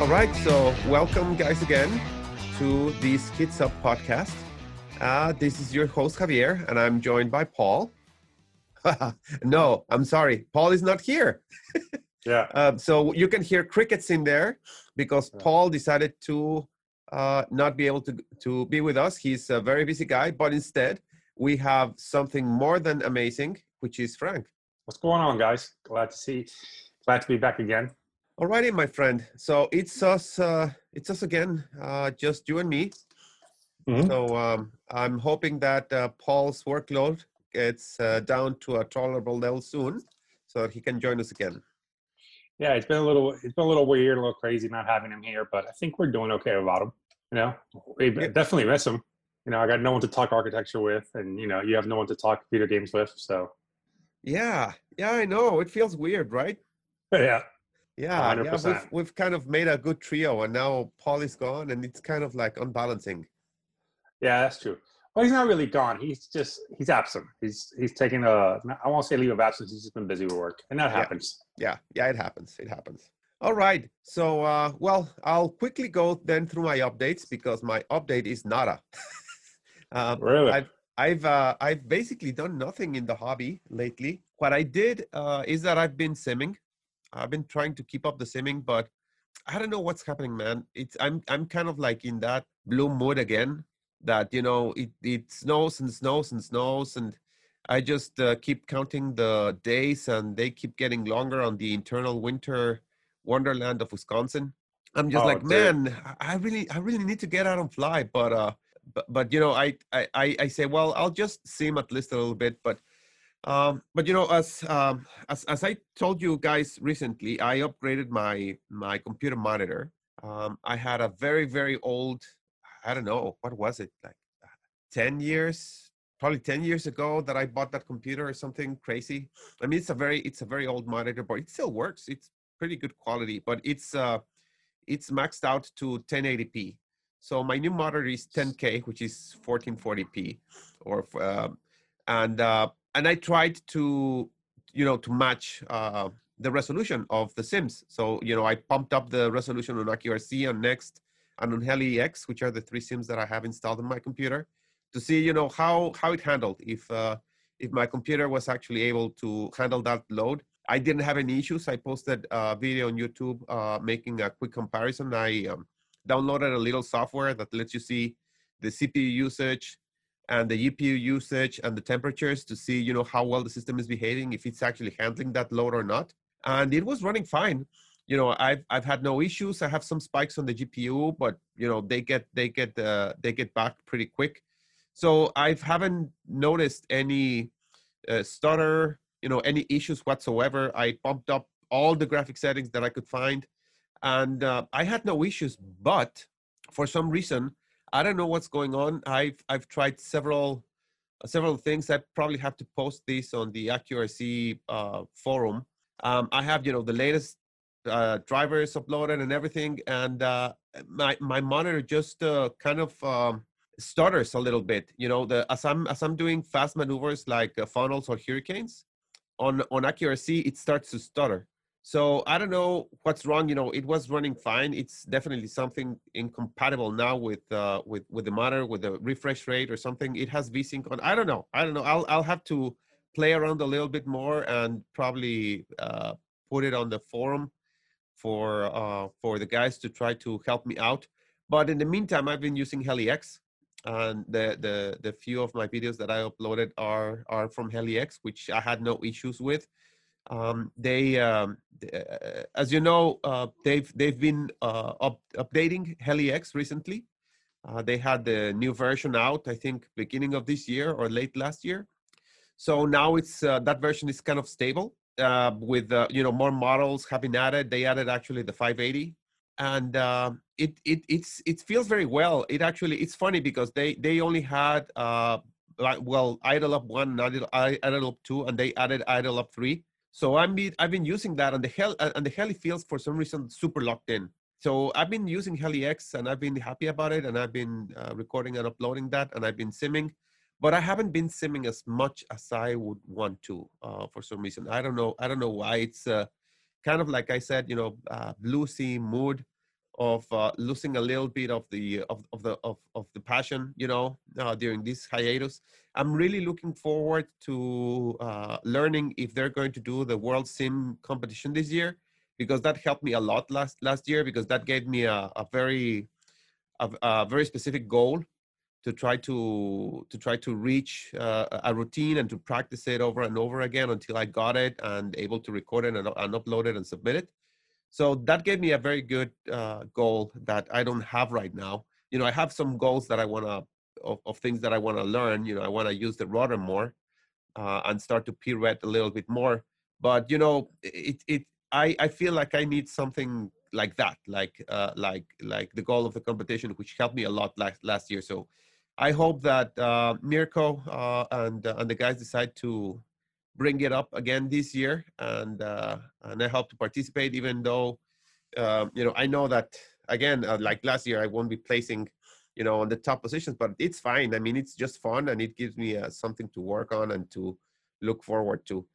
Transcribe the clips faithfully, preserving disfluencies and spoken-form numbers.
All right, so welcome guys again to this Kids Up podcast. Uh, this is your host Javier, and I'm joined by Paul. No, I'm sorry, Paul is not here. Yeah. Uh, so you can hear crickets in there because yeah. Paul decided to uh, not be able to, to be with us. He's a very busy guy, but instead we have something more than amazing, which is Frank. What's going on, guys? Glad to see, glad to be back again. Alrighty, my friend. So it's us, uh, it's us again, uh, just you and me. Mm-hmm. So um, I'm hoping that uh, Paul's workload gets uh, down to a tolerable level soon, so that he can join us again. Yeah, it's been a little, it's been a little weird, a little crazy not having him here, but I think we're doing okay without him. You know, we yeah. definitely miss him. You know, I got no one to talk architecture with, and you know, you have no one to talk video games with. So. Yeah, yeah, I know. It feels weird, right? Yeah. Yeah, yeah we've, we've kind of made a good trio, and now Paul is gone, and it's kind of like unbalancing. Yeah, that's true. Well, he's not really gone. He's just, he's absent. He's he's taking a, I won't say leave of absence. He's just been busy with work, and that yeah. happens. Yeah, yeah, it happens. It happens. All right. So, uh, well, I'll quickly go then through my updates because my update is nada. um, really? I've I've, uh, I've basically done nothing in the hobby lately. What I did uh, is that I've been simming. I've been trying to keep up the simming, but I don't know what's happening, man. It's I'm I'm kind of like in that blue mood again that, you know, it, it snows and snows and snows. And I just uh, keep counting the days, and they keep getting longer on the internal winter wonderland of Wisconsin. I'm just oh, like, dude. man, I really I really need to get out and fly. But, uh, but, but you know, I, I, I say, well, I'll just sim at least a little bit, but Um, but you know, as, um, as as I told you guys recently, I upgraded my my computer monitor. Um, I had a very very old, I don't know what was it, like ten years, probably ten years ago that I bought that computer or something crazy. I mean, it's a very it's a very old monitor, but it still works. It's pretty good quality, but it's uh, it's maxed out to ten eighty p. So my new monitor is ten K, which is fourteen forty p, or um, and uh, And I tried to, you know, to match uh, the resolution of the sims. So, you know, I pumped up the resolution on AccuRC, on Next, and on HeliX, which are the three sims that I have installed on my computer, to see, you know, how how it handled. If uh, if my computer was actually able to handle that load, I didn't have any issues. I posted a video on YouTube uh, making a quick comparison. I um, downloaded a little software that lets you see the C P U usage and the G P U usage and the temperatures to see, you know, how well the system is behaving, if it's actually handling that load or not. And it was running fine. You know, I've I've had no issues. I have some spikes on the G P U, but you know, they get they get uh, they get back pretty quick. So I haven't noticed any uh, stutter, you know, any issues whatsoever. I pumped up all the graphic settings that I could find, and uh, I had no issues. But for some reason, I don't know what's going on. I've I've tried several several things. I probably have to post this on the AccuRC uh, forum. Um, I have, you know, the latest uh, drivers uploaded and everything, and uh, my my monitor just uh, kind of um, stutters a little bit. You know, the as I'm as I'm doing fast maneuvers like uh, funnels or hurricanes on on AccuRC, it starts to stutter. So I don't know what's wrong. You know, it was running fine. It's definitely something incompatible now with uh, with with the monitor, with the refresh rate or something. It has VSync on. I don't know. I don't know. I'll I'll have to play around a little bit more and probably uh, put it on the forum for uh, for the guys to try to help me out. But in the meantime, I've been using HeliX, and the the the few of my videos that I uploaded are are from HeliX, which I had no issues with. Um, they, um, uh, as you know, uh, they've they've been uh, up, updating HeliX recently. Uh, they had the new version out, I think, beginning of this year or late last year. So now it's uh, that version is kind of stable uh, with uh, you know, more models have been added. They added actually the five eighty, and uh, it it it's it feels very well. It actually it's funny because they they only had uh, like, well, idle up one, idle, idle up two, and they added idle up three. So I'm be, I've been using that, and the hell and the heli feels for some reason super locked in. So I've been using HeliX, and I've been happy about it, and I've been uh, recording and uploading that, and I've been simming, but I haven't been simming as much as I would want to uh, for some reason. I don't know. I don't know why. It's uh, kind of like I said, you know, uh, blue sea mood of uh, losing a little bit of the of, of the of, of the passion, you know, uh, during this hiatus. I'm really looking forward to uh, learning if they're going to do the World Sim competition this year, because that helped me a lot last last year, because that gave me a, a very a, a very specific goal to try to to try to reach uh, a routine and to practice it over and over again until I got it and able to record it and, and upload it and submit it. So that gave me a very good uh, goal that I don't have right now. You know, I have some goals that I want to, of, of things that I want to learn. You know, I want to use the rudder more uh, and start to pirouette a little bit more. But, you know, it, it, I, I feel like I need something like that, like, uh, like, like the goal of the competition, which helped me a lot last, last year. So I hope that uh, Mirko uh, and, uh, and the guys decide to bring it up again this year, and uh, and I hope to participate. Even though, uh, you know, I know that again, uh, like last year, I won't be placing, you know, on the top positions, but it's fine. I mean, it's just fun, and it gives me uh, something to work on and to look forward to.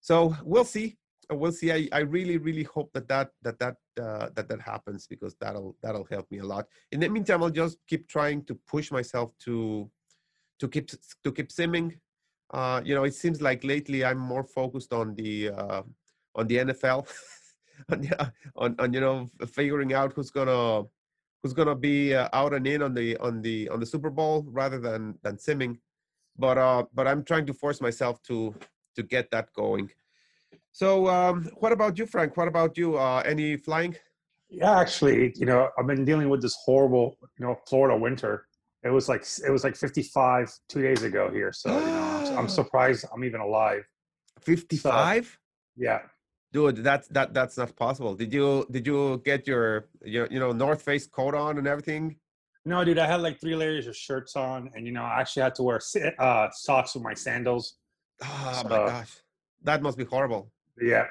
So we'll see. We'll see. I, I really, really hope that that that that uh, that that happens, because that'll that'll help me a lot. In the meantime, I'll just keep trying to push myself to to keep to keep simming. Uh, you know, it seems like lately I'm more focused on the uh, on the N F L, on, on on you know, figuring out who's gonna who's gonna be uh, out and in on the on the on the Super Bowl, rather than than simming. But uh, but I'm trying to force myself to to get that going. So um, what about you, Frank? What about you? Uh, any flying? Yeah, actually, you know, I've been dealing with this horrible, you know, Florida winter. It was like it was like fifty-five two days ago here, so you know, I'm surprised I'm even alive. fifty-five? So, yeah, dude, that's that that's not possible. Did you did you get your, your you know North Face coat on and everything? No, dude, I had like three layers of shirts on, and you know, I actually had to wear uh, socks with my sandals. Oh so, my gosh, that must be horrible. Yeah,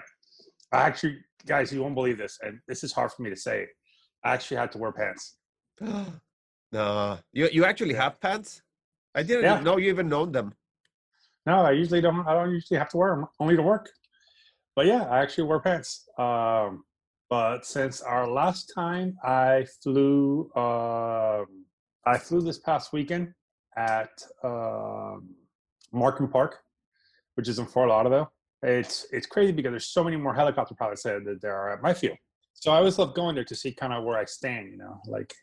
I actually, guys, you won't believe this, and this is hard for me to say. I actually had to wear pants. No, you you actually have pants? I didn't yeah. know you even owned them. No, I usually don't. I don't usually have to wear them, only to work. But yeah, I actually wear pants. Um, but since our last time, I flew. Uh, I flew this past weekend at uh, Markham Park, which is in Fort Lauderdale. It's it's crazy because there's so many more helicopter pilots there that there are at my field. So I always love going there to see kind of where I stand. You know, like.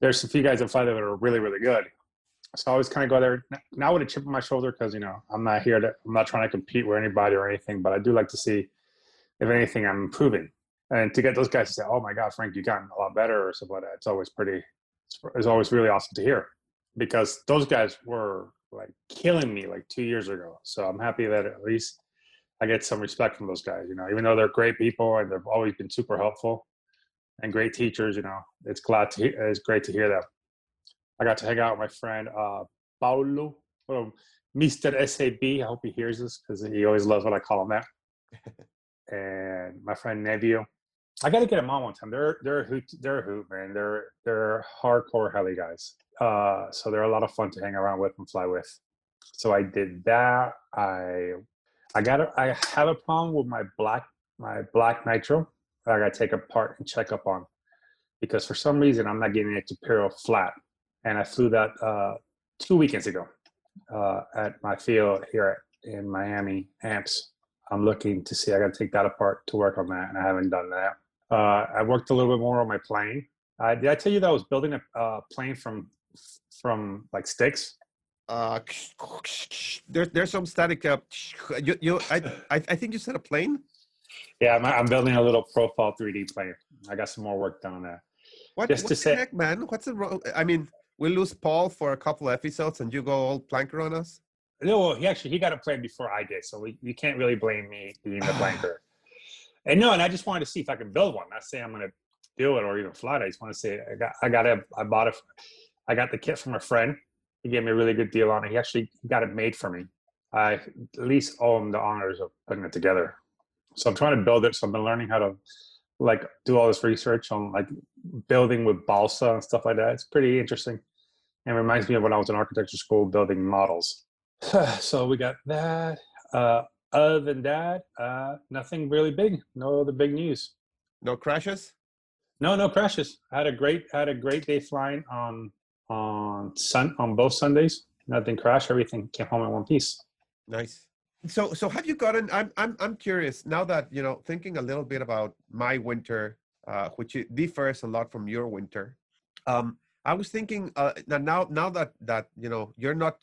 There's a few guys that fly there that are really, really good. So I always kind of go there, not with a chip on my shoulder, because, you know, I'm not here to, I'm not trying to compete with anybody or anything, but I do like to see if anything I'm improving. And to get those guys to say, oh my God, Frank, you've gotten a lot better or something like that, it's always pretty, it's, it's always really awesome to hear, because those guys were like killing me like two years ago. So I'm happy that at least I get some respect from those guys, you know, even though they're great people and they've always been super helpful. And great teachers, you know. It's glad to hear, it's great to hear that. I got to hang out with my friend uh, Paulo, um, Mister S A B. I hope he hears this, because he always loves when I call him that. And my friend Nevio. I got to get him on one time. They're they're a hoot, they're a hoot, man. They're they're hardcore heli guys. Uh, so they're a lot of fun to hang around with and fly with. So I did that. I I got a, I have a problem with my black my black nitro. I got to take apart and check up on, because for some reason I'm not getting it to parallel flat. And I flew that uh, two weekends ago uh, at my field here in Miami, A M P S. I'm looking to see, I got to take that apart to work on that. And I haven't done that. Uh, I worked a little bit more on my plane. Uh, did I tell you that I was building a uh, plane from, from like sticks? Uh, there, there's some static. Uh, you, you, I, I think you said a plane. Yeah, I'm, I'm building a little profile three D plane. I got some more work done on that. What, Just what to the say, heck, man? What's the? I mean, we lose Paul for a couple of episodes, and you go all planker on us. No, well, he actually he got a plane before I did, so we, you can't really blame me being the planker. And no, and I just wanted to see if I could build one. Not say I'm going to do it or even fly it. I just want to say I got I got a I bought it. I got the kit from a friend. He gave me a really good deal on it. He actually got it made for me. I at least owe him the honors of putting it together. So I'm trying to build it. So I've been learning how to like do all this research on like building with balsa and stuff like that. It's pretty interesting. And reminds me of when I was in architecture school building models. So we got that. Uh, other than that, uh, nothing really big. No other big news. No crashes? No, no precious. I had a great had a great day flying on on sun on both Sundays. Nothing crashed. Everything came home in one piece. Nice. So so have you gotten? I'm I'm I'm curious now that you know thinking a little bit about my winter, uh, which differs a lot from your winter. Um, I was thinking uh, now now that that you know you're not.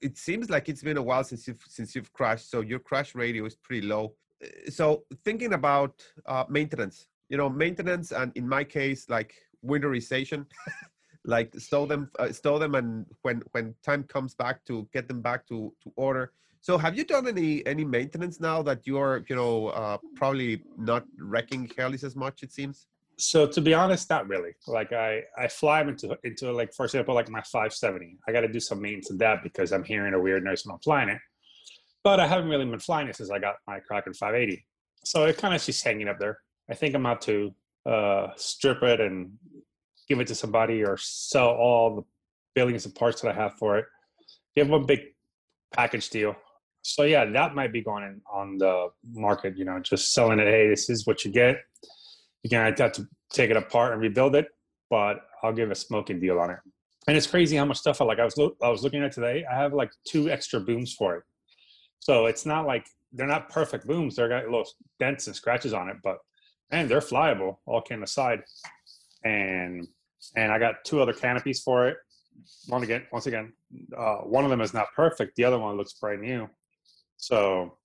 It seems like it's been a while since you've since you've crashed, so your crash ratio is pretty low. So thinking about uh, maintenance, you know, maintenance, and in my case, like winterization, like stow them, uh, stow them, and when when time comes back to get them back to to order. So have you done any any maintenance now that you are, you know, uh, probably not wrecking helis as much? It seems. So to be honest, not really. Like I, I fly them into, into like, for example, like my five seventy. I got to do some maintenance of that because I'm hearing a weird noise when I'm flying it. But I haven't really been flying it since I got my Kraken five eighty. So it kind of just hanging up there. I think I'm out to uh, strip it and give it to somebody or sell all the billions and parts that I have for it. Give them a big package deal. So yeah, that might be going in on the market, you know, just selling it. Hey, this is what you get. Again, I'd have to take it apart and rebuild it, but I'll give a smoking deal on it. And it's crazy how much stuff I like. I was lo- I was looking at it today. I have like two extra booms for it. So it's not like they're not perfect booms. They've got little dents and scratches on it, but man, they're flyable, all came aside. And and I got two other canopies for it. One again, once again, uh, one of them is not perfect. The other one looks brand new. So,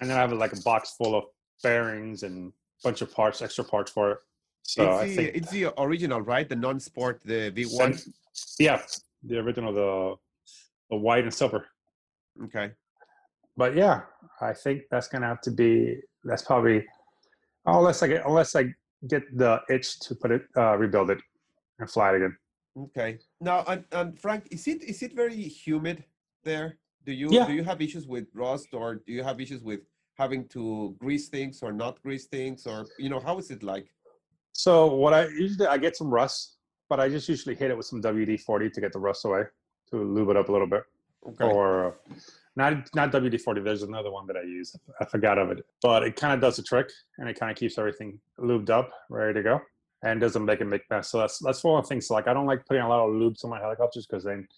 and then I have like a box full of bearings and bunch of parts, extra parts for it. So it's the, I think it's the original, right? The non-sport, the V one. Yeah, the original, the the white and silver. Okay. But yeah, I think that's gonna have to be. That's probably unless I get unless I get the itch to put it, uh, rebuild it, and fly it again. Okay. Now, and, and Frank, is it is it very humid there? Do you yeah. do you have issues with rust, or do you have issues with having to grease things or not grease things, or, you know, how is it like? So what I usually, I get some rust, but I just usually hit it with some W D forty to get the rust away, to lube it up a little bit. Okay. Or uh, not not W D forty, there's another one that I use. I forgot of it, but it kind of does the trick and it kind of keeps everything lubed up, ready to go, and doesn't make it make mess. So that's, that's one of the things, like I don't like putting a lot of lubes on my helicopters because then,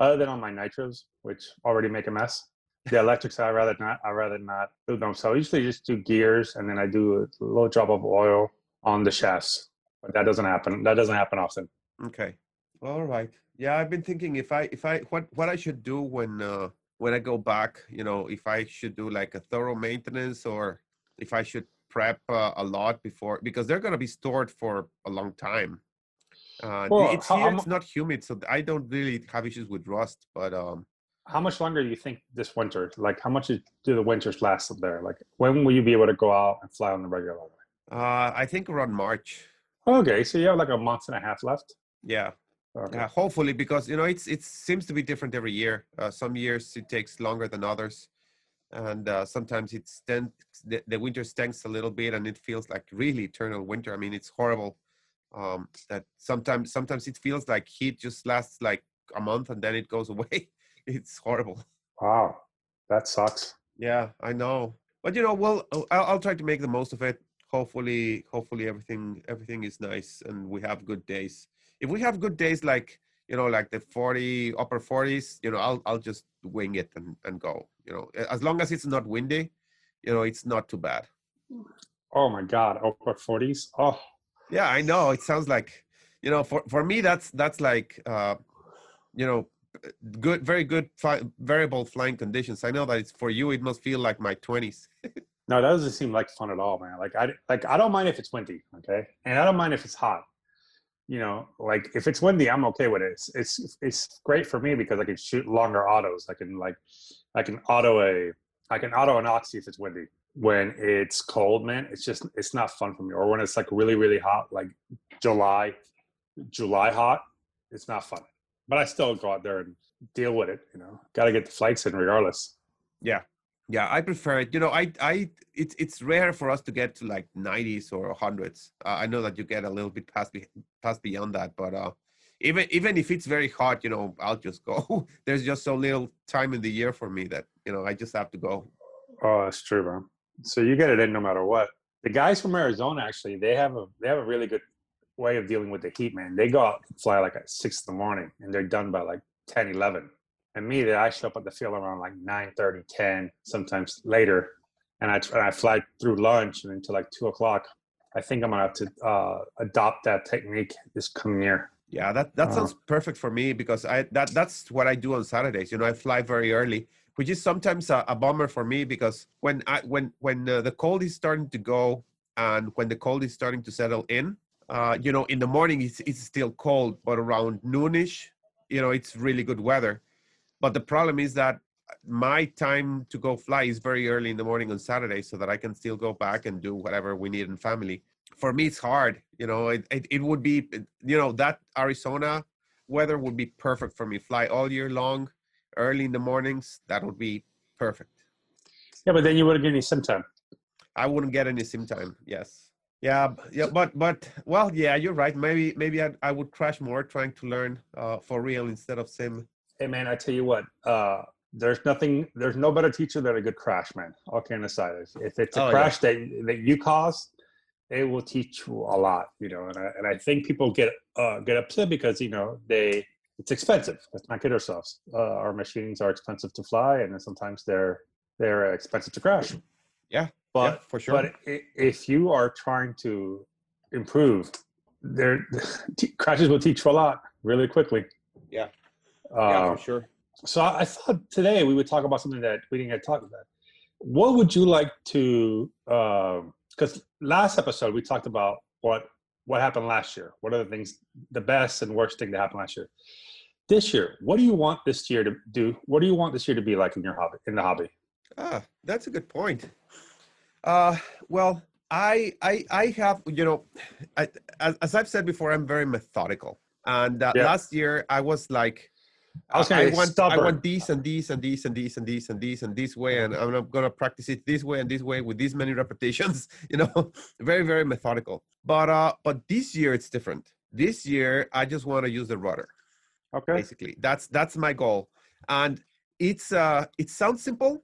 other than on my nitros, which already make a mess, the electrics, I'd rather not. I'd rather not do them. So I usually just do gears, and then I do a little drop of oil on the shafts. But that doesn't happen. That doesn't happen often. Okay. All right. Yeah, I've been thinking if I if I what what I should do when uh, when I go back. You know, if I should do like a thorough maintenance, or if I should prep uh, a lot before, because they're gonna be stored for a long time. Uh, well, it's here, it's not humid, so I don't really have issues with rust, but. Um, How much longer do you think this winter? Like, how much do the winters last up there? Like, when will you be able to go out and fly on the regular way? Uh, I think around March. Okay, so you have like a month and a half left. Yeah. Okay. Uh, hopefully, because you know it's it seems to be different every year. Uh, some years it takes longer than others, and uh, sometimes it's then the, the winter stinks a little bit, and it feels like really eternal winter. I mean, it's horrible. Um, that sometimes sometimes it feels like heat just lasts like a month and then it goes away. It's horrible. Wow, that sucks. Yeah, I know. But you know, well, I'll, I'll try to make the most of it. Hopefully, hopefully everything everything is nice and we have good days. If we have good days, like you know, like the forty upper forties, you know, I'll I'll just wing it and, and go. You know, as long as it's not windy, you know, it's not too bad. Oh my God, upper forties. Oh. Yeah, I know. It sounds like, you know, for for me that's that's like, uh, you know. Good, very good fly, variable flying conditions. I know that it's for you. It must feel like my twenties. No, that doesn't seem like fun at all, man. Like I, like I don't mind if it's windy, okay, and I don't mind if it's hot. You know, like if it's windy, I'm okay with it. It's it's, it's great for me because I can shoot longer autos. I can like, I can auto a, I can auto an oxy if it's windy. When it's cold, man, it's just it's not fun for me. Or when it's like really really hot, like July, July hot, it's not fun. But I still go out there and deal with it, you know. Got to get the flights in regardless. Yeah, yeah, I prefer it. You know, I, I, it's, it's rare for us to get to like nineties or hundreds. Uh, I know that you get a little bit past, past beyond that, but uh, even, even if it's very hot, you know, I'll just go. There's just so little time in the year for me that you know I just have to go. Oh, that's true, man. So you get it in no matter what. The guys from Arizona actually, they have a, they have a really good way of dealing with the heat, man. They go out and fly like at six in the morning and they're done by like ten, eleven. And me, I show up at the field around like nine thirty, ten, sometimes later. And I, and I fly through lunch and until like two o'clock. I think I'm going to have to uh, adopt that technique this coming year. Yeah, that, that sounds uh, perfect for me because I that that's what I do on Saturdays. You know, I fly very early, which is sometimes a, a bummer for me because when I, when when uh, the cold is starting to go and when the cold is starting to settle in, uh, you know, in the morning it's it's still cold, but around noonish, you know, it's really good weather. But the problem is that my time to go fly is very early in the morning on Saturday, so that I can still go back and do whatever we need in family. For me, it's hard. You know, it, it, it would be, you know, that Arizona weather would be perfect for me. Fly all year long, early in the mornings. That would be perfect. Yeah, but then you wouldn't get any sim time. I wouldn't get any sim time. Yes. Yeah. Yeah. But, but, well, yeah, you're right. Maybe, maybe I, I would crash more trying to learn uh, for real instead of sim. Hey man, I tell you what, uh, there's nothing, there's no better teacher than a good crash, man. All kidding aside, if it's a oh, crash yeah. that, that you caused, it will teach you a lot, you know, and I, and I think people get uh, get upset because, you know, they it's expensive. Let's not kid ourselves. Uh, our machines are expensive to fly, and sometimes they're they're expensive to crash. Yeah, but yeah, for sure. But it, if you are trying to improve, there t- crashes will teach you a lot really quickly. Yeah, uh, yeah, for sure. So I, I thought today we would talk about something that we didn't get to talk about. What would you like to? Um, Because last episode, we talked about what what happened last year. What are the things, the best and worst thing that happened last year? This year, what do you want this year to do? What do you want this year to be like in your hobby, in the hobby? Ah, that's a good point. Uh, well, I I I have, you know, I, as, as I've said before, I'm very methodical. And uh, yeah. last year, I was like, I, was I, want, I want these and these and these and these and these and these and this way, and I'm going to practice it this way and this way with these many repetitions, you know, very, very methodical. But uh, but this year it's different. This year, I just want to use the rudder. Okay. Basically, that's that's my goal. And it's uh, it sounds simple,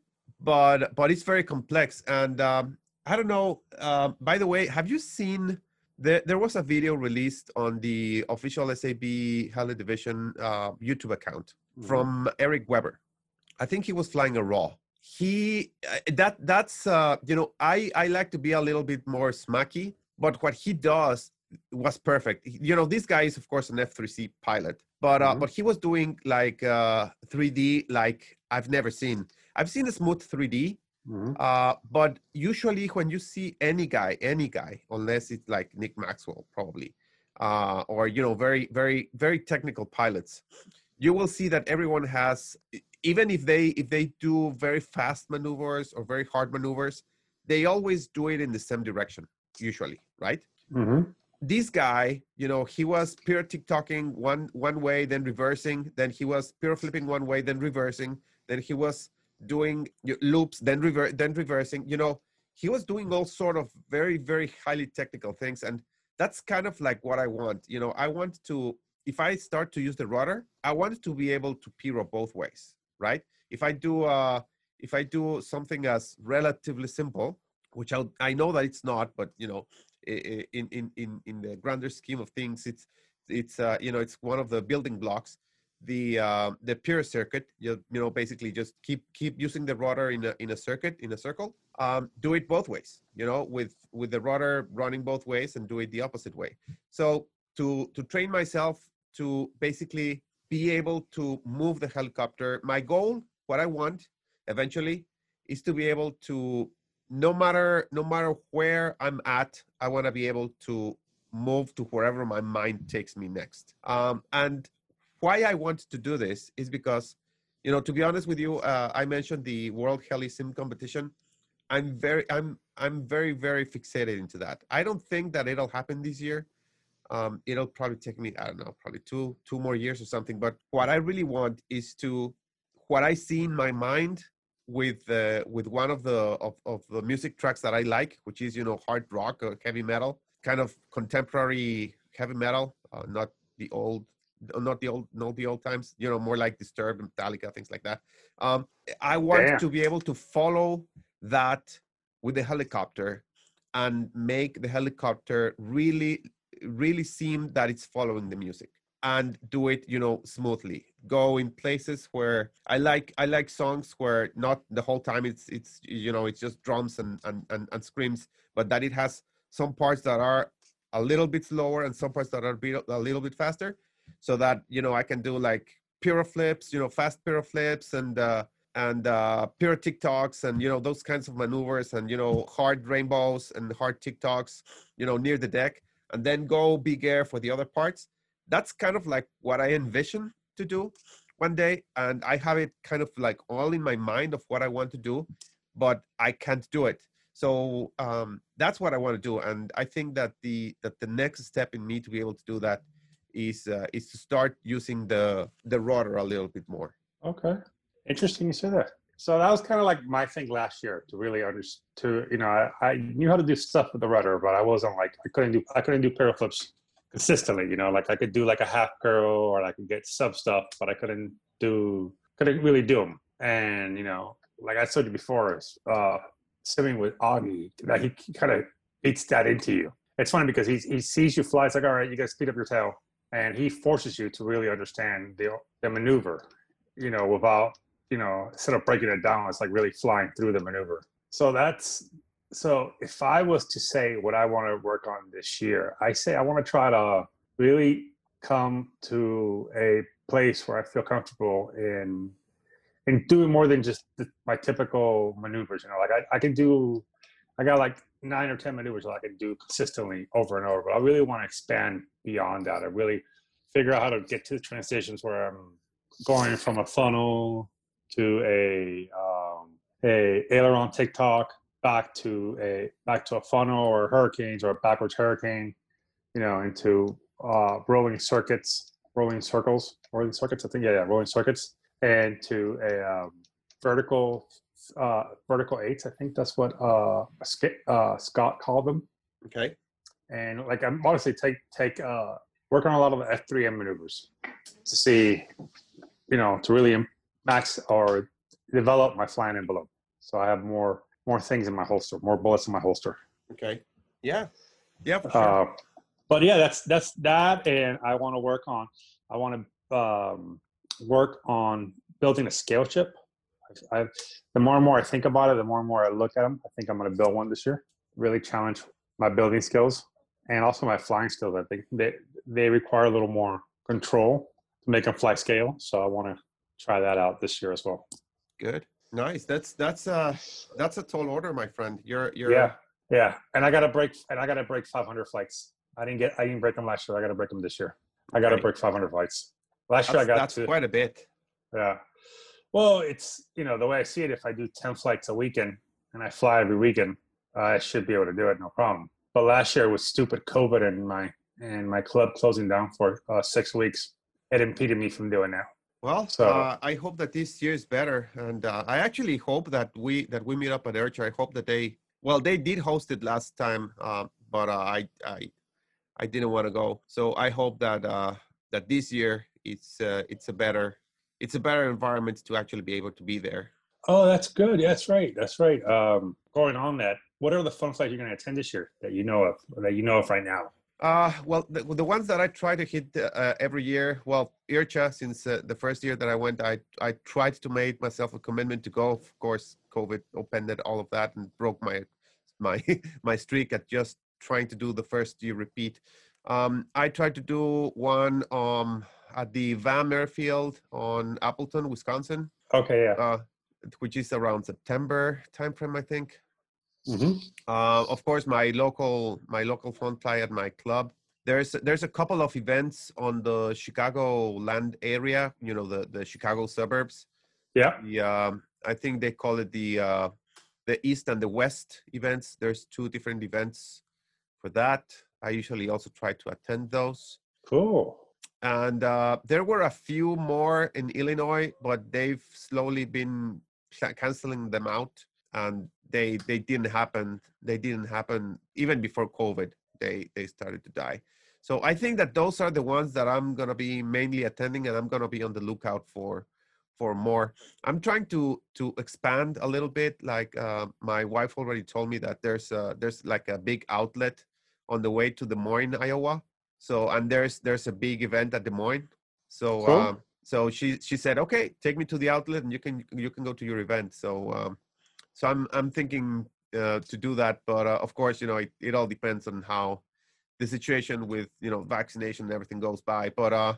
but but it's very complex. And um, I don't know, uh, by the way, have you seen... There, there was a video released on the official S A B Heli Division uh, YouTube account from Eric Weber. I think he was flying a raw. He that that's uh, you know I, I like to be a little bit more smacky, but what he does was perfect. You know, this guy is of course an F three C pilot, but uh, mm-hmm. but he was doing like uh, three D like I've never seen. I've seen a smooth three D. Mm-hmm. Uh, but usually when you see any guy, any guy, unless it's like Nick Maxwell, probably, uh, or, you know, very, very, very technical pilots, you will see that everyone has, even if they, if they do very fast maneuvers or very hard maneuvers, they always do it in the same direction, usually. Right. Mm-hmm. This guy, you know, he was pure tick-tocking one, one way, then reversing, then he was pure flipping one way, then reversing, then he was doing loops, then rever- then reversing. You know, he was doing all sort of very, very highly technical things. And that's kind of like what I want. You know, I want to, if I start to use the rudder, I want to be able to pivot both ways, right? If I do uh, if I do something as relatively simple, which I'll, I know that it's not, but, you know, in in in in the grander scheme of things, it's, it's uh, you know, it's one of the building blocks. The uh, the pure circuit, you, you know, basically just keep keep using the rudder in a in a circuit in a circle. Um, do it both ways, you know, with with the rudder running both ways, and do it the opposite way. So to to train myself to basically be able to move the helicopter. My goal, what I want eventually, is to be able to no matter no matter where I'm at, I want to be able to move to wherever my mind takes me next. Um, and why I want to do this is because, you know, to be honest with you, uh, I mentioned the World Heli Sim competition. I'm very, I'm, I'm very, very fixated into that. I don't think that it'll happen this year. Um, it'll probably take me, I don't know, probably two, two more years or something. But what I really want is to, what I see in my mind with, uh, with one of the of, of the music tracks that I like, which is, you know, hard rock or heavy metal, kind of contemporary heavy metal, uh, not the old. Not the old, not the old times, you know, more like Disturbed, Metallica, things like that. Um, I want yeah. to be able to follow that with the helicopter and make the helicopter really really seem that it's following the music and do it, you know, smoothly. Go in places where I like I like songs where not the whole time it's it's you know it's just drums and and and, and screams, but that it has some parts that are a little bit slower and some parts that are a little bit faster, so that, you know, I can do like pyro flips, you know, fast pyro flips and uh, and uh, pyro TikToks and, you know, those kinds of maneuvers and, you know, hard rainbows and hard TikToks, you know, near the deck, and then go big air for the other parts. That's kind of like what I envision to do one day, and I have it kind of like all in my mind of what I want to do, but I can't do it. So um that's what I want to do, and I think that the that the next step in me to be able to do that is uh, is to start using the the rotor a little bit more. Okay, interesting you say that. So that was kind of like my thing last year, to really understand, to, you know, I, I knew how to do stuff with the rudder, but I wasn't like, I couldn't do I couldn't do pyro flips consistently, you know, like I could do like a half curl or I could get sub stuff, but I couldn't do, couldn't really do them. And, you know, like I told you before, uh, swimming with Augie, that he kind of beats that into you. It's funny because he he sees you fly. It's like, all right, you got to speed up your tail. And he forces you to really understand the the maneuver, you know, without, you know, instead of breaking it down, it's like really flying through the maneuver. So that's, so if I was to say what I want to work on this year, I say I want to try to really come to a place where I feel comfortable in in doing more than just the, my typical maneuvers. You know, like I, I can do, I got like nine or ten maneuvers that I can do consistently over and over, but I really want to expand beyond that. I really figure out how to get to the transitions where I'm going from a funnel to a um, a aileron TikTok, back to a back to a funnel or hurricanes or a backwards hurricane, you know, into uh, rolling circuits, rolling circles, rolling circuits. I think yeah, yeah, rolling circuits, and to a um, vertical uh, vertical eights. I think that's what uh, uh, Scott called them. Okay. And like I'm honestly take take uh, work on a lot of F three M maneuvers to see, you know, to really max or develop my flying envelope. So I have more. More things in my holster, more bullets in my holster. Okay. Yeah. Yeah. For sure. Uh, but yeah, that's, that's that. And I want to work on, I want to um, work on building a scale chip. I, I, the more and more I think about it, the more and more I look at them, I think I'm going to build one this year, really challenge my building skills and also my flying skills. I think they, they require a little more control to make them fly scale. So I want to try that out this year as well. Good. Nice. That's that's uh that's a tall order, my friend. You're you're yeah yeah. And I gotta break and I gotta break five hundred flights. I didn't get I didn't break them last year. I gotta break them this year. I gotta okay. break five hundred flights. Last that's, year I got that's to, quite a bit. Yeah. Well, it's, you know, the way I see it, if I do ten flights a weekend and I fly every weekend, I should be able to do it, no problem. But last year with stupid COVID and my and my club closing down for uh, six weeks, it impeded me from doing that. Well, so, uh, I hope that this year is better, and uh, I actually hope that we that we meet up at AirCha. I hope that they well they did host it last time, uh, but uh, I I I didn't want to go. So I hope that uh, that this year it's uh, it's a better it's a better environment to actually be able to be there. Oh, that's good. That's right. That's right. Um, going on that, what are the fun flights you're going to attend this year that you know of that you know of right now? Uh, well, the, the ones that I try to hit uh, every year, well, IRCHA, since uh, the first year that I went, I I tried to make myself a commitment to go. Of course, COVID upended all of that and broke my my my streak at just trying to do the first year repeat. Um, I tried to do one um, at the Van Airfield on Appleton, Wisconsin. Okay, yeah. Uh, which is around September timeframe, I think. Mm-hmm. Uh, of course, my local my local funfly at my club. There's there's a couple of events on the Chicagoland area. You know, the, the Chicago suburbs. Yeah. Yeah. Um, I think they call it the uh, the East and the West events. There's two different events for that. I usually also try to attend those. Cool. And uh, there were a few more in Illinois, but they've slowly been canceling them out. And they they didn't happen. They didn't happen even before COVID. They they started to die. So I think that those are the ones that I'm gonna be mainly attending, and I'm gonna be on the lookout for for more. I'm trying to to expand a little bit. Like uh, my wife already told me that there's a, there's like a big outlet on the way to Des Moines, Iowa. So, and there's there's a big event at Des Moines. So, cool. um, so she she said, okay, take me to the outlet, and you can you can go to your event. So, um, so I'm I'm thinking uh, to do that, but uh, of course, you know, it, it all depends on how the situation with you know vaccination and everything goes by. But uh,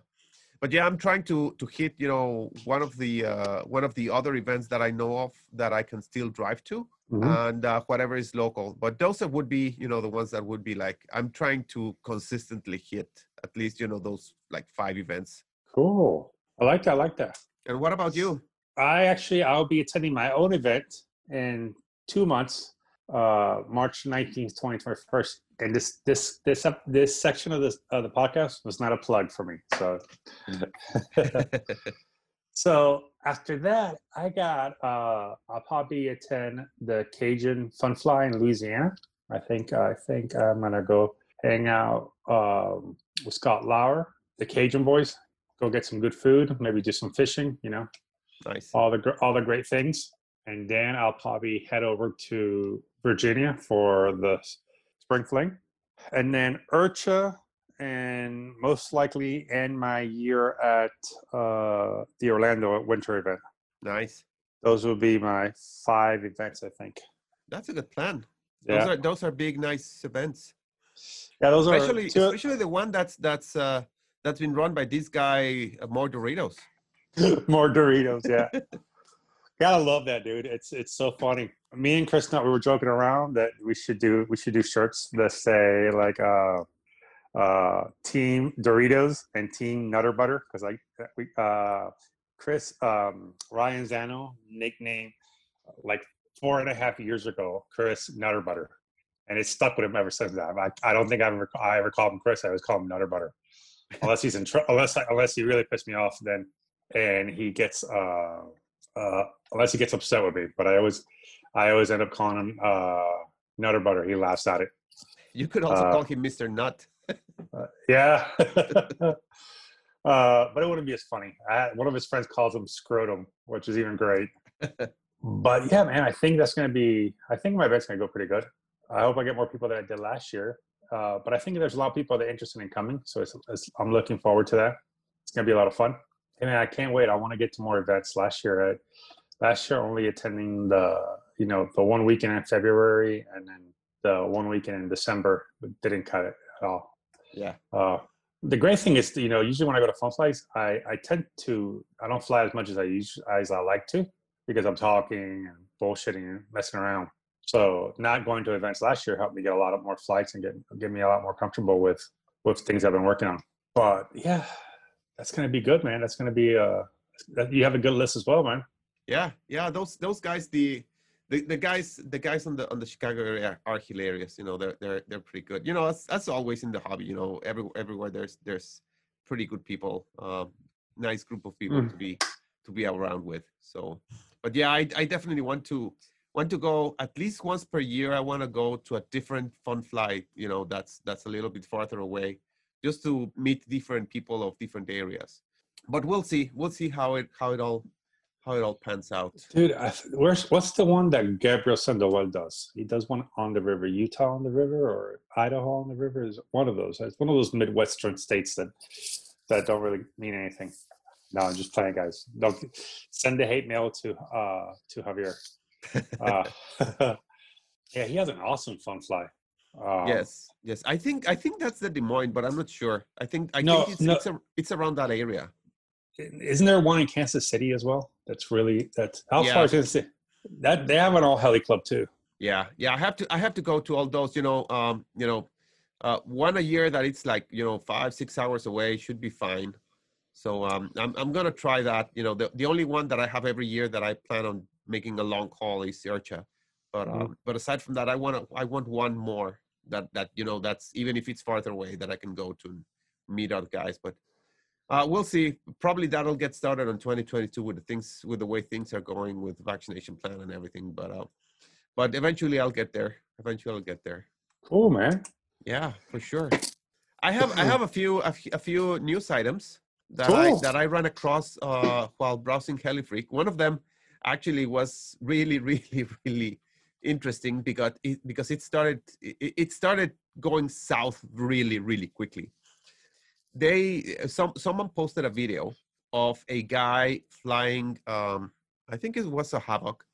but yeah, I'm trying to to hit you know one of the uh, one of the other events that I know of that I can still drive to. Mm-hmm. And uh, whatever is local, but those that would be, you know, the ones that would be like, I'm trying to consistently hit at least, you know, those like five events. Cool. I like that. I like that. And what about you? I actually, I'll be attending my own event in two months, uh, March nineteenth, twenty twenty-one. And this, this, this, up, this section of this, of the podcast was not a plug for me. So, so after that, I got, uh, I'll probably attend the Cajun Funfly in Louisiana. I think, I think I'm going to go hang out um, with Scott Lauer, the Cajun boys, go get some good food, maybe do some fishing, you know, nice, all the, all the great things. And then I'll probably head over to Virginia for the Spring Fling. And then IRCHA, and most likely end my year at uh, the Orlando winter event. Nice. Those will be my five events, I think. That's a good plan. Yeah. Those are, those are big, nice events. Yeah, those especially, are two... especially the one that's that's uh, that's been run by this guy, uh, More Doritos. More Doritos, yeah. Gotta love that, dude. It's it's so funny. Me and Chris Nutter, we were joking around that we should do we should do shirts that say like. Uh, uh Team Doritos and Team Nutter Butter, because like we uh Chris um Ryan Zano nicknamed like four and a half years ago Chris Nutter Butter, and it's stuck with him ever since that. I, I don't think I've ever I ever called him Chris. I always call him Nutter Butter, unless he's in tr- unless unless he really pissed me off then, and he gets uh uh unless he gets upset with me. But I always I always end up calling him uh Nutter Butter. He laughs at it. You could also uh, call him Mister Nut. Uh, yeah. uh, but it wouldn't be as funny. I, one of his friends calls him Scrotum, which is even great. But yeah, man, I think that's going to be, I think my event's going to go pretty good. I hope I get more people than I did last year. Uh, but I think there's a lot of people that are interested in coming. So it's, it's, I'm looking forward to that. It's going to be a lot of fun. And I can't wait. I want to get to more events. Last year, I, last year only attending the, you know, the one weekend in February and then the one weekend in December, but didn't cut it at all. Yeah. Uh, the great thing is, you know, usually when I go to Funflies, I, I tend to, I don't fly as much as I usually, as I like to, because I'm talking and bullshitting and messing around. So not going to events last year helped me get a lot of more flights and get, get me a lot more comfortable with, with things I've been working on. But yeah, that's going to be good, man. That's going to be, uh, you have a good list as well, man. Yeah. Yeah. Those, those guys, the, The, the guys, the guys on the on the Chicago area are hilarious. You know, they're they're they're pretty good. You know, that's that's always in the hobby. You know, every, everywhere there's there's pretty good people, um, nice group of people mm. to be to be around with. So, but yeah, I I definitely want to want to go at least once per year. I want to go to a different fun flight. You know, that's that's a little bit farther away, just to meet different people of different areas. But we'll see, we'll see how it how it all. how it all pans out. Dude, I, where's, what's the one that Gabriel Sandoval does? He does one on the river, Utah on the river or Idaho on the river is one of those. It's one of those Midwestern states that that don't really mean anything. No, I'm just playing, guys. Don't, send the hate mail to uh, to Javier. Uh, yeah, he has an awesome fun fly. Um, yes, yes. I think I think that's the Des Moines, but I'm not sure. I think I no, think it's, no. it's, a, it's around that area. Isn't there one in Kansas City as well? That's really that's how yeah. far Kansas City. That they have an all heli club too. Yeah, yeah. I have to I have to go to all those. You know, um, you know, uh, one a year that it's like you know five six hours away should be fine. So um, I'm I'm gonna try that. You know, the the only one that I have every year that I plan on making a long haul is IRCHA. But um, mm-hmm. but aside from that, I want I want one more that that you know that's even if it's farther away that I can go to and meet other guys. But Uh, we'll see. Probably that'll get started on twenty twenty-two with the things, with the way things are going with vaccination plan and everything. But, uh, but eventually I'll get there. Eventually I'll get there. Cool, man. Yeah, for sure. I have, I have a few, a, f- a few news items that cool. I, that I ran across uh, while browsing HeliFreak. One of them actually was really, really, really interesting because it, because it started, it, it started going south really, really quickly. they some someone posted a video of a guy flying, um, I think it was a Havoc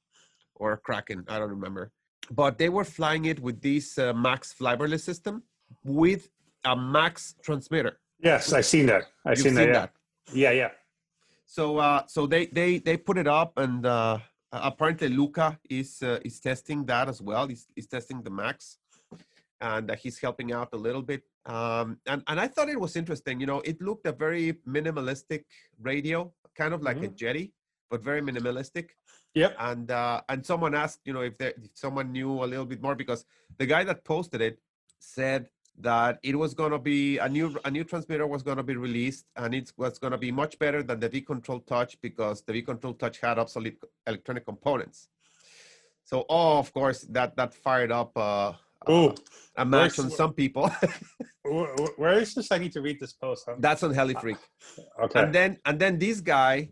or a Kraken, I don't remember. But they were flying it with this uh, Max flybarless system with a Max transmitter. Yes, I've seen that. I've seen, seen that, yeah. that. Yeah, yeah. So, uh, so they, they, they put it up, and uh, apparently Luca is uh, is testing that as well. He's, he's testing the Max, and uh, he's helping out a little bit. Um, and, and I thought it was interesting. You know, it looked a very minimalistic radio, kind of like mm-hmm. a Jetty, but very minimalistic. Yep. And uh, and someone asked, you know, if, there, if someone knew a little bit more, because the guy that posted it said that it was going to be a new a new transmitter was going to be released, and it was going to be much better than the V-Control Touch, because the V-Control Touch had obsolete electronic components. So, oh, of course, that that fired up uh, uh, a match on some people. Where is this? I need to read this post. Huh? That's on HeliFreak. Okay. And then and then this guy.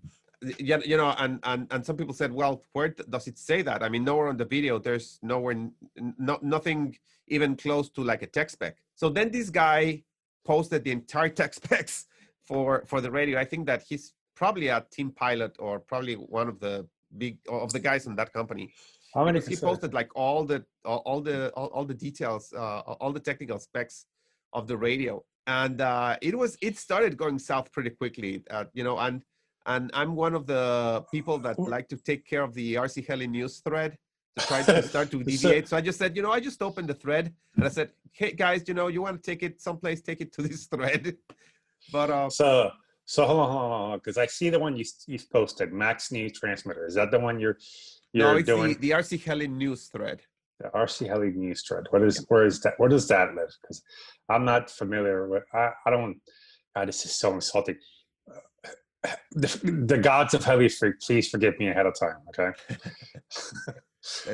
Yeah, you know, and, and, and some people said, well, where does it say that? I mean, nowhere on the video, there's nowhere, no, nothing even close to like a tech spec. So then this guy posted the entire tech specs for, for the radio. I think that he's probably a team pilot, or probably one of the big, of the guys in that company. How many? He posted like all the, all, all the, all, all the details, uh, all the technical specs of the radio. And uh, it was, it started going south pretty quickly, uh, you know, and And I'm one of the people that like to take care of the R C Heli news thread to try to start to deviate. So I just said, you know, I just opened the thread and I said, hey guys, you know, you want to take it someplace, take it to this thread. But uh, so so hold on, hold on, because I see the one you you posted, Max new transmitter. Is that the one you're you're no, it's doing? The, the R C Heli news thread. The R C Heli news thread. What is yeah. where is that? Where does that live? Because I'm not familiar with. I I don't. God, this is so insulting. The, the gods of HeliFreak, please forgive me ahead of time, okay?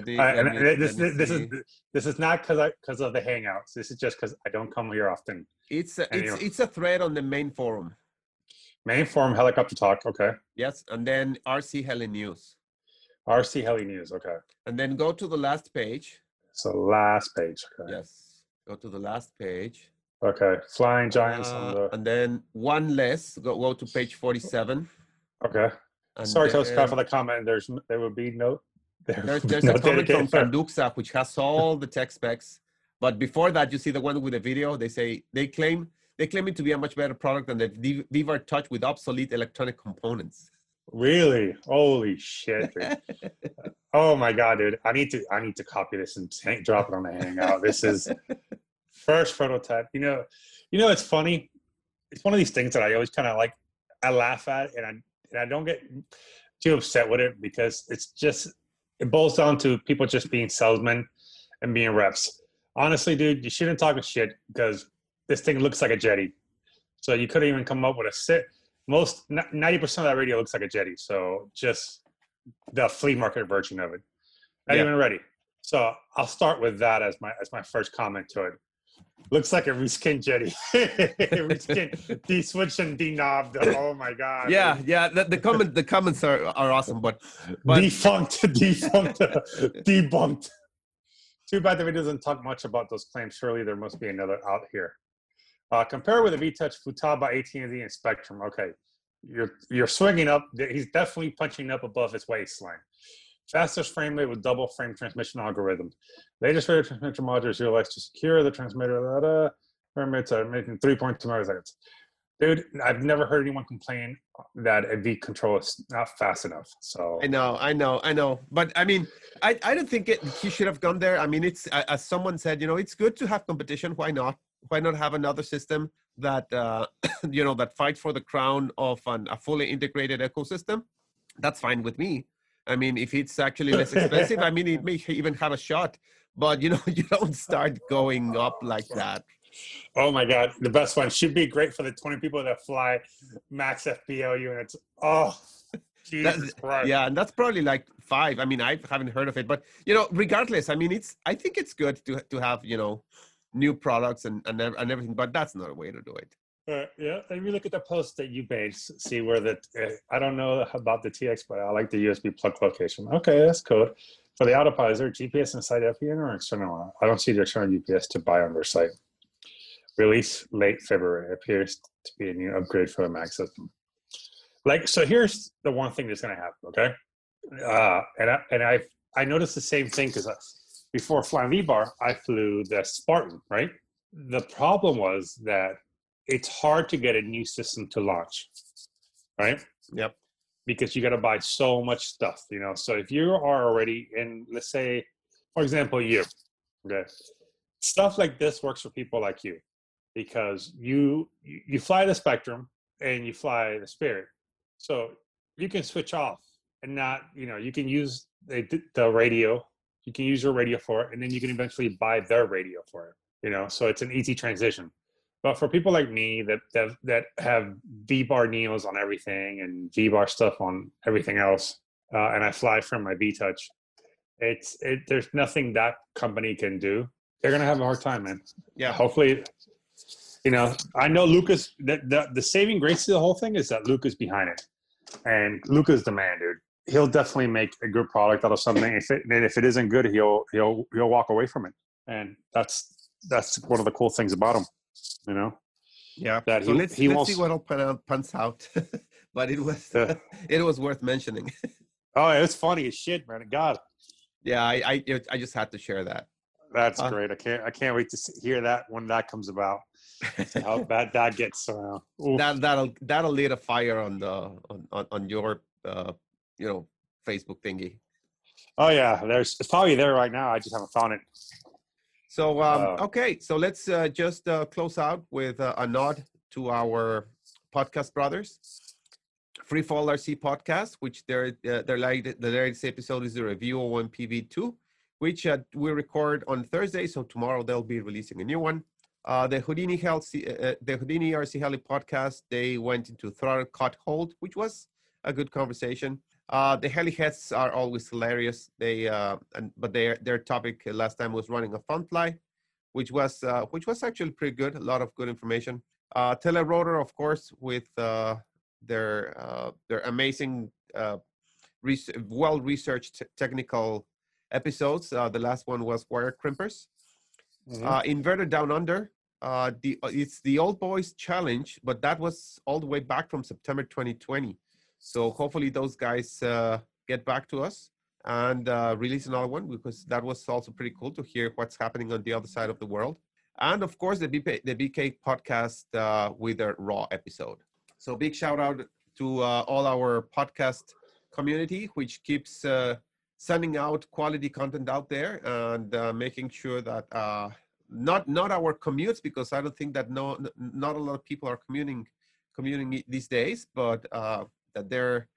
me, I, and me, this, this, this is this is not because because of the Hangouts. This is just because I don't come here often. It's a, it's, it's a thread on the main forum. Main forum, helicopter talk, okay. Yes, and then R C Heli News. R C Heli News, okay. And then go to the last page. So last page, okay. Yes, go to the last page. Okay, flying giants. Uh, on the... And then one less. Go, go to page forty-seven. Okay. And sorry, then... Toast, for the comment. There's there will be no. There there's there's no a comment from Panduxa, which has all the tech specs. But before that, you see the one with the video. They say they claim they claim it to be a much better product than the V-Bar Touch with obsolete electronic components. Really? Holy shit! Dude. Oh my god, dude! I need to I need to copy this and drop it on the Hangout. This is. First prototype, you know, you know, it's funny. It's one of these things that I always kind of like, I laugh at, and I and I don't get too upset with it, because it's just, it boils down to people just being salesmen and being reps. Honestly, dude, you shouldn't talk shit, because this thing looks like a Jetty. So you couldn't even come up with a sit. Most, ninety percent of that radio looks like a Jetty. So just the flea market version of it. Not yeah. even ready. So I'll start with that as my as my first comment to it. Looks like a reskinned Jetty. Reskinned, de-switched and de-knobbed. Oh my god. Yeah, yeah. The, the comment, the comments are, are awesome, but, but... defunct, defunct, debunked. Too bad the video doesn't talk much about those claims. Surely there must be another out here. Uh, compare with a V-Touch, Futaba, A T and T, and Spectrum. Okay, you're you're swinging up. He's definitely punching up above his waistline. Fastest frame rate with double frame transmission algorithm. Latest radio transmission module is utilized to secure the transmitter. Da, da. Frame rates are making three point two milliseconds. Dude, I've never heard anyone complain that a V control is not fast enough. So I know, I know, I know. But I mean, I, I don't think it, he should have gone there. I mean, it's as someone said, you know, it's good to have competition. Why not? Why not have another system that, uh, you know, that fight for the crown of an, a fully integrated ecosystem? That's fine with me. I mean, if it's actually less expensive, I mean, it may even have a shot. But, you know, you don't start going up like that. Oh, my God. The best one. Should be great for the twenty people that fly Max F B L units. Oh, Jesus Christ. Yeah, and that's probably like five. I mean, I haven't heard of it. But, you know, regardless, I mean, it's. I think it's good to to have, you know, new products and, and, and everything. But that's not a way to do it. Uh, yeah, and we look at the post that you made, see where the, uh, I don't know about the T X, but I like the U S B plug location. Okay, that's cool. For the autopilot, is there G P S inside F E N or external? I don't see the external U P S to buy on their site. Release late February. Appears to be a new upgrade for the Mac system. Like, so here's the one thing that's going to happen, okay? Uh, and I, and I I noticed the same thing because before flying V-Bar, I flew the Spartan, right? The problem was that it's hard to get a new system to launch, right? Yep. Because you got to buy so much stuff, you know? So if you are already in, let's say, for example, you, okay? Stuff like this works for people like you because you you fly the Spectrum and you fly the Spirit. So you can switch off and not, you know, you can use the, the radio. You can use your radio for it, and then you can eventually buy their radio for it, you know? So it's an easy transition. But for people like me that that, that have V-Bar Neos on everything and V-Bar stuff on everything else, uh, and I fly from my V-Touch, it's it, there's nothing that company can do. They're going to have a hard time, man. Yeah. Hopefully, you know, I know Lucas, the, the, the saving grace of the whole thing is that Lucas behind it. And Lucas the man, dude. He'll definitely make a good product out of something. If it, and if it isn't good, he'll, he'll, he'll walk away from it. And that's, that's one of the cool things about him, you know? Yeah. That he, so let's, he let's wants, see what I'll punch out. But it was, yeah. It was worth mentioning. Oh, it was funny as shit, man. God. Yeah. I, I, it, I just had to share that. That's huh? great. I can't. I can't wait to see, hear that when that comes about. How bad that gets. Uh, that that'll that'll light a fire on the on on, on your uh, you know, Facebook thingy. Oh yeah, there's it's probably there right now. I just haven't found it. So um, uh, okay, so let's uh, just uh, close out with uh, a nod to our podcast brothers, Freefall R C Podcast, which their uh, their latest the latest episode is the review on M P V two. Which uh, we record on Thursday, so tomorrow they'll be releasing a new one. Uh, the Houdini Heli, uh, the Houdini R C Heli podcast, they went into throttle cut hold, which was a good conversation. Uh, the Heli heads are always hilarious. They, uh, and, but their their topic last time was running a Funfly, which was uh, which was actually pretty good. A lot of good information. Uh, Telerotor, of course, with uh, their uh, their amazing, uh, res- well-researched t- technical. Episodes. Uh, the last one was Wire Crimpers. Mm-hmm. Uh, Inverted Down Under. Uh, the it's the Old Boys Challenge, but that was all the way back from September twenty twenty. So hopefully those guys uh, get back to us and uh, release another one because that was also pretty cool to hear what's happening on the other side of the world. And of course the B K, the B K podcast uh, with their Raw episode. So big shout out to uh, all our podcast community, which keeps uh, sending out quality content out there and uh, making sure that uh, not not our commutes, because I don't think that no not a lot of people are commuting commuting these days, but uh, that they're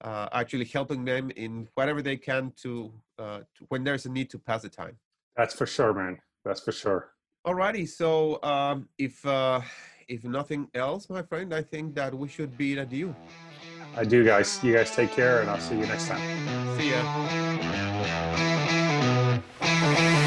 uh, actually helping them in whatever they can to, uh, to when there's a need to pass the time. That's for sure, man. That's for sure. Alrighty, so um, if uh, if nothing else, my friend, I think that we should be at you. I do, guys. You guys take care, and I'll see you next time. See ya.